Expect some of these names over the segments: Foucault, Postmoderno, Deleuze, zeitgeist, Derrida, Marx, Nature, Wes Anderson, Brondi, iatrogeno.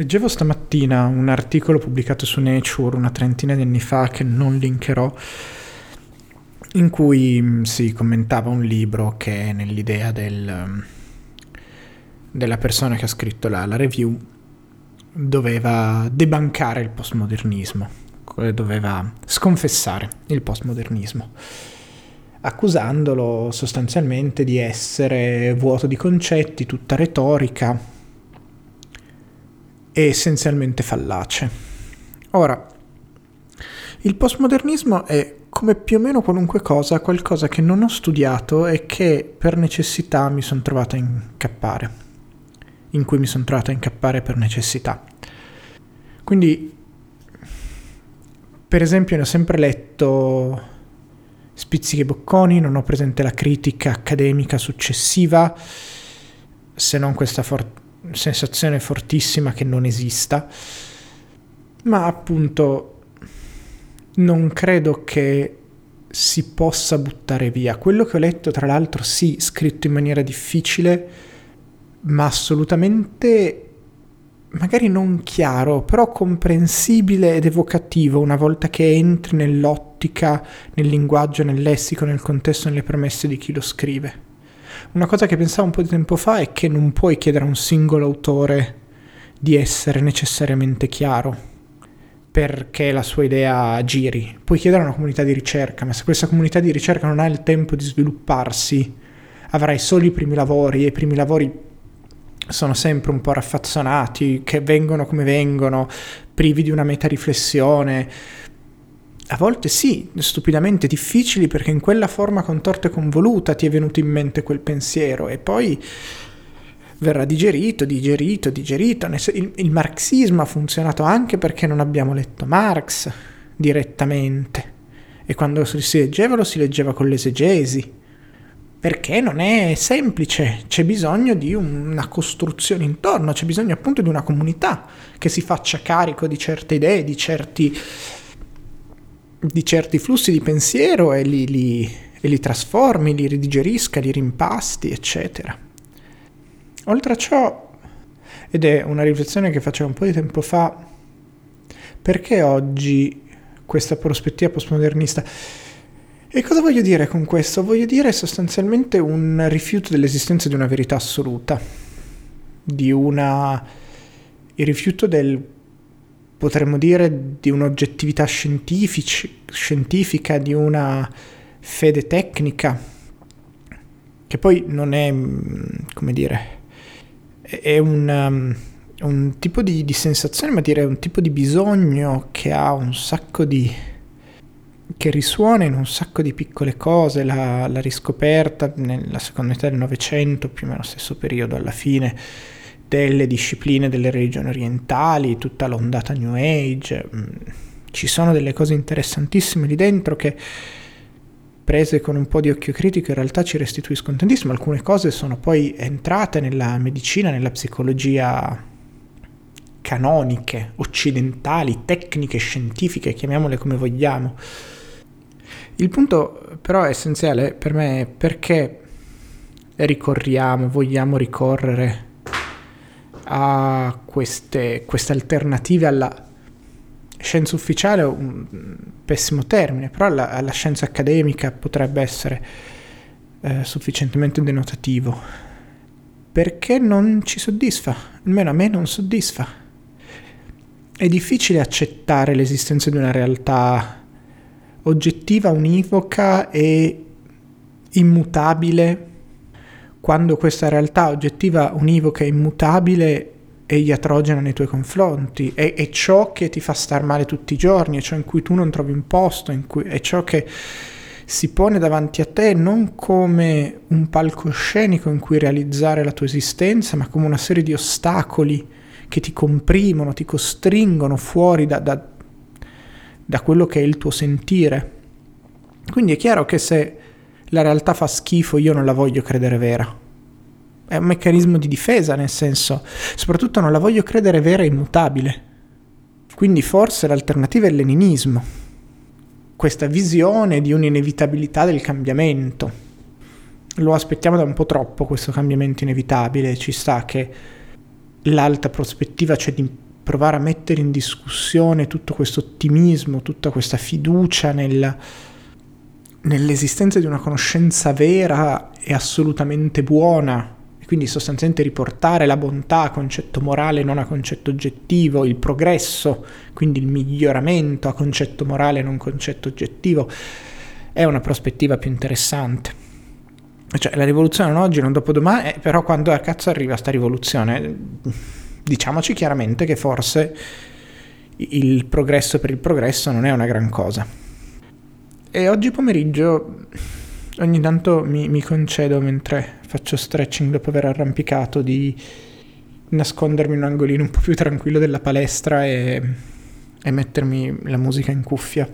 Leggevo stamattina un articolo pubblicato su Nature una trentina di anni fa, che non linkerò, in cui si commentava un libro che nell'idea della persona che ha scritto la review doveva debancare il postmodernismo, doveva sconfessare il postmodernismo, accusandolo sostanzialmente di essere vuoto di concetti, tutta retorica e essenzialmente fallace. Ora, il postmodernismo è, come più o meno qualunque cosa, qualcosa che non ho studiato e che per necessità mi sono trovato a incappare. Quindi, per esempio, ne ho sempre letto spizzichi e bocconi, non ho presente la critica accademica successiva, se non questa sensazione fortissima che non esista, ma appunto non credo che si possa buttare via. Quello che ho letto, tra l'altro, sì, scritto in maniera difficile, ma assolutamente magari non chiaro, però comprensibile ed evocativo una volta che entri nell'ottica, nel linguaggio, nel lessico, nel contesto, nelle premesse di chi lo scrive. Una cosa che pensavo un po' di tempo fa è che non puoi chiedere a un singolo autore di essere necessariamente chiaro perché la sua idea giri. Puoi chiedere a una comunità di ricerca, ma se questa comunità di ricerca non ha il tempo di svilupparsi, avrai solo i primi lavori, e i primi lavori sono sempre un po' raffazzonati, che vengono come vengono, privi di una metariflessione, a volte sì, stupidamente difficili, perché in quella forma contorta e convoluta ti è venuto in mente quel pensiero e poi verrà digerito. Il marxismo ha funzionato anche perché non abbiamo letto Marx direttamente, e quando si leggeva con l'esegesi, perché non è semplice, c'è bisogno di una costruzione intorno, c'è bisogno appunto di una comunità che si faccia carico di certe idee, di certi flussi di pensiero e li trasformi, li ridigerisca, li rimpasti, eccetera. Oltre a ciò, ed è una riflessione che facevo un po' di tempo fa, perché oggi questa prospettiva postmodernista... E cosa voglio dire con questo? Voglio dire sostanzialmente un rifiuto dell'esistenza di una verità assoluta, il rifiuto potremmo dire, di un'oggettività scientifica, di una fede tecnica, che poi non è, come dire, è un tipo di sensazione, ma direi un tipo di bisogno che ha un sacco di... che risuona in un sacco di piccole cose, la riscoperta nella seconda metà del Novecento, più o meno stesso periodo alla fine, delle discipline delle religioni orientali, tutta l'ondata New Age. Ci sono delle cose interessantissime lì dentro che, prese con un po' di occhio critico, in realtà ci restituiscono tantissimo. Alcune cose sono poi entrate nella medicina, nella psicologia canoniche, occidentali, tecniche, scientifiche, chiamiamole come vogliamo. Il punto però essenziale per me è perché vogliamo ricorrere a queste alternative alla scienza ufficiale, un pessimo termine, però alla scienza accademica potrebbe essere sufficientemente denotativo, perché non ci soddisfa, almeno a me non soddisfa. È difficile accettare l'esistenza di una realtà oggettiva, univoca e immutabile, quando questa realtà oggettiva, univoca e immutabile è iatrogena nei tuoi confronti, è ciò che ti fa star male tutti i giorni, è ciò in cui tu non trovi un posto, è ciò che si pone davanti a te non come un palcoscenico in cui realizzare la tua esistenza, ma come una serie di ostacoli che ti comprimono, ti costringono fuori da quello che è il tuo sentire. Quindi è chiaro che se la realtà fa schifo io non la voglio credere vera. È un meccanismo di difesa, nel senso, soprattutto non la voglio credere vera e immutabile. Quindi forse l'alternativa è il leninismo, questa visione di un'inevitabilità del cambiamento. Lo aspettiamo da un po' troppo questo cambiamento inevitabile, ci sta che l'alta prospettiva, cioè di provare a mettere in discussione tutto questo ottimismo, tutta questa fiducia nell'esistenza di una conoscenza vera e assolutamente buona, e quindi sostanzialmente riportare la bontà a concetto morale non a concetto oggettivo, il progresso, quindi il miglioramento a concetto morale non concetto oggettivo, è una prospettiva più interessante. Cioè la rivoluzione non oggi, non dopodomani, però quando cazzo arriva sta rivoluzione? Diciamoci chiaramente che forse il progresso per il progresso non è una gran cosa. E oggi pomeriggio ogni tanto mi concedo, mentre faccio stretching dopo aver arrampicato, di nascondermi in un angolino un po' più tranquillo della palestra e mettermi la musica in cuffia.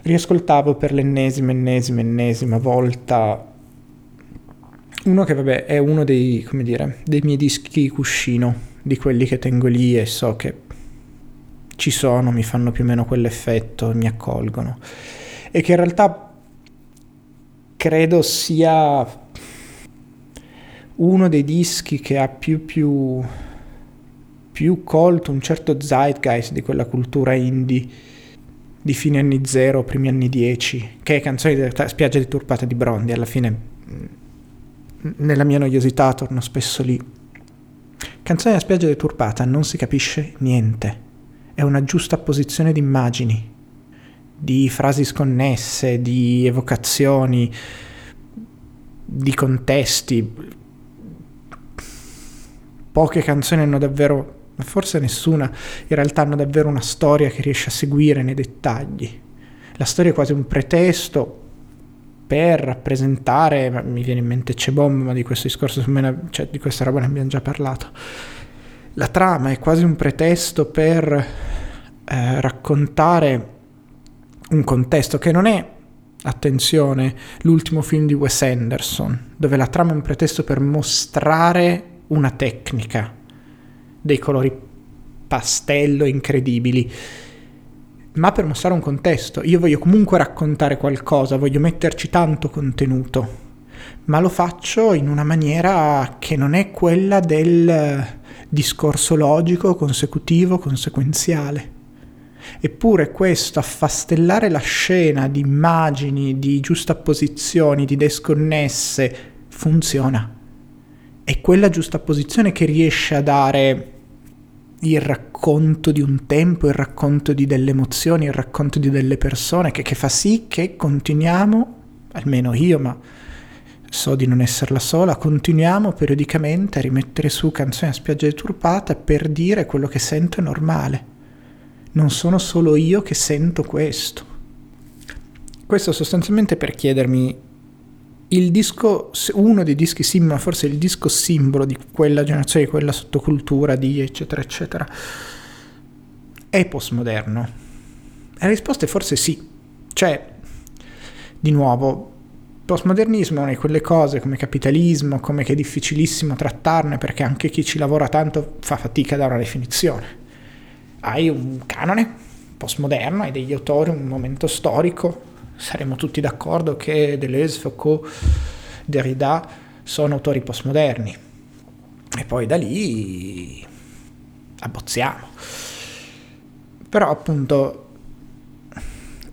Riascoltavo per l'ennesima volta uno che vabbè è uno dei, come dire, dei miei dischi cuscino, di quelli che tengo lì e so che ci sono, mi fanno più o meno quell'effetto, mi accolgono, e che in realtà credo sia uno dei dischi che ha più colto un certo zeitgeist di quella cultura indie di fine anni 0, primi anni 10, che è Canzoni della spiaggia deturpata di Brondi. Alla fine, nella mia noiosità, torno spesso lì. Canzone della spiaggia deturpata, non si capisce niente. È una giusta apposizione di immagini, di frasi sconnesse, di evocazioni, di contesti. Poche canzoni hanno davvero, forse nessuna, in realtà hanno davvero una storia che riesce a seguire nei dettagli. La storia è quasi un pretesto per rappresentare, ma mi viene in mente C'è Bomba, ma di questo discorso cioè di questa roba ne abbiamo già parlato. La trama è quasi un pretesto per raccontare un contesto che non è, attenzione, l'ultimo film di Wes Anderson, dove la trama è un pretesto per mostrare una tecnica, dei colori pastello incredibili, ma per mostrare un contesto. Io voglio comunque raccontare qualcosa, voglio metterci tanto contenuto, ma lo faccio in una maniera che non è quella del discorso logico, consecutivo, conseguenziale. Eppure questo affastellare la scena di immagini, di giustapposizioni, di desconnesse, funziona. È quella giustapposizione che riesce a dare il racconto di un tempo, il racconto di delle emozioni, il racconto di delle persone, che fa sì che continuiamo, almeno io, ma so di non esserla sola, continuiamo periodicamente a rimettere su Canzone a spiaggia deturpata per dire quello che sento è normale. Non sono solo io che sento questo. Questo sostanzialmente per chiedermi, il disco, uno dei dischi simbolo, forse il disco simbolo di quella generazione, di quella sottocultura, di eccetera eccetera, è postmoderno? E la risposta è forse sì. Cioè, di nuovo, postmodernismo è una di quelle cose, come capitalismo, come che è difficilissimo trattarne, perché anche chi ci lavora tanto fa fatica a dare una definizione. Hai un canone postmoderno, hai degli autori, un momento storico. Saremo tutti d'accordo che Deleuze, Foucault, Derrida sono autori postmoderni, e poi da lì abbozziamo. Però appunto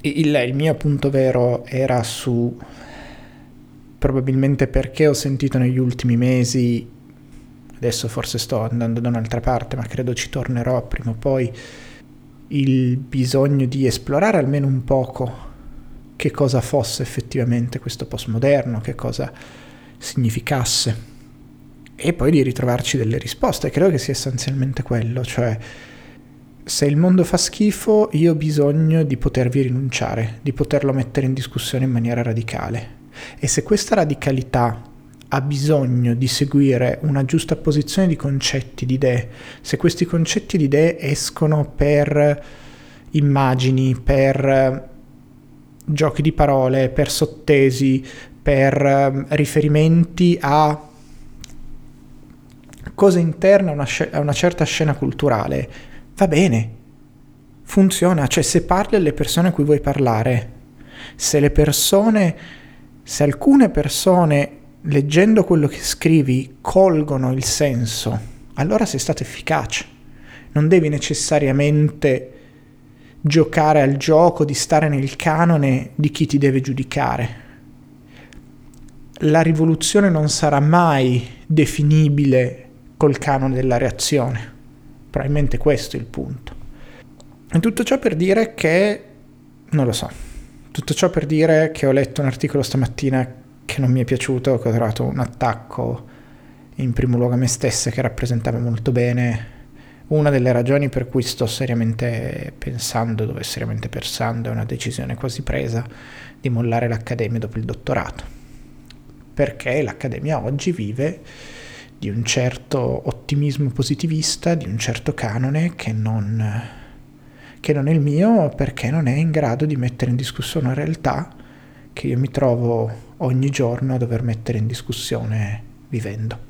il mio punto vero era su, probabilmente perché ho sentito negli ultimi mesi, adesso forse sto andando da un'altra parte, ma credo ci tornerò prima o poi, il bisogno di esplorare almeno un poco che cosa fosse effettivamente questo postmoderno, che cosa significasse, e poi di ritrovarci delle risposte. Credo che sia essenzialmente quello, cioè se il mondo fa schifo io ho bisogno di potervi rinunciare, di poterlo mettere in discussione in maniera radicale, e se questa radicalità ha bisogno di seguire una giusta posizione di concetti, di idee, se questi concetti di idee escono per immagini, per giochi di parole, per sottesi, per riferimenti a cose interne a una certa scena culturale, va bene, funziona. Cioè, se parli alle persone a cui vuoi parlare, se alcune persone leggendo quello che scrivi colgono il senso, allora sei stato efficace. non devi necessariamente giocare al gioco di stare nel canone di chi ti deve giudicare. La rivoluzione non sarà mai definibile col canone della reazione. Probabilmente questo è il punto. E tutto ciò per dire che, non lo so, tutto ciò per dire che ho letto un articolo stamattina che non mi è piaciuto, che ho trovato un attacco in primo luogo a me stessa, che rappresentava molto bene una delle ragioni per cui sto seriamente pensando, dove seriamente pensando è una decisione quasi presa di mollare l'accademia dopo il dottorato, perché l'accademia oggi vive di un certo ottimismo positivista, di un certo canone che non è il mio, perché non è in grado di mettere in discussione una realtà che io mi trovo ogni giorno a dover mettere in discussione vivendo.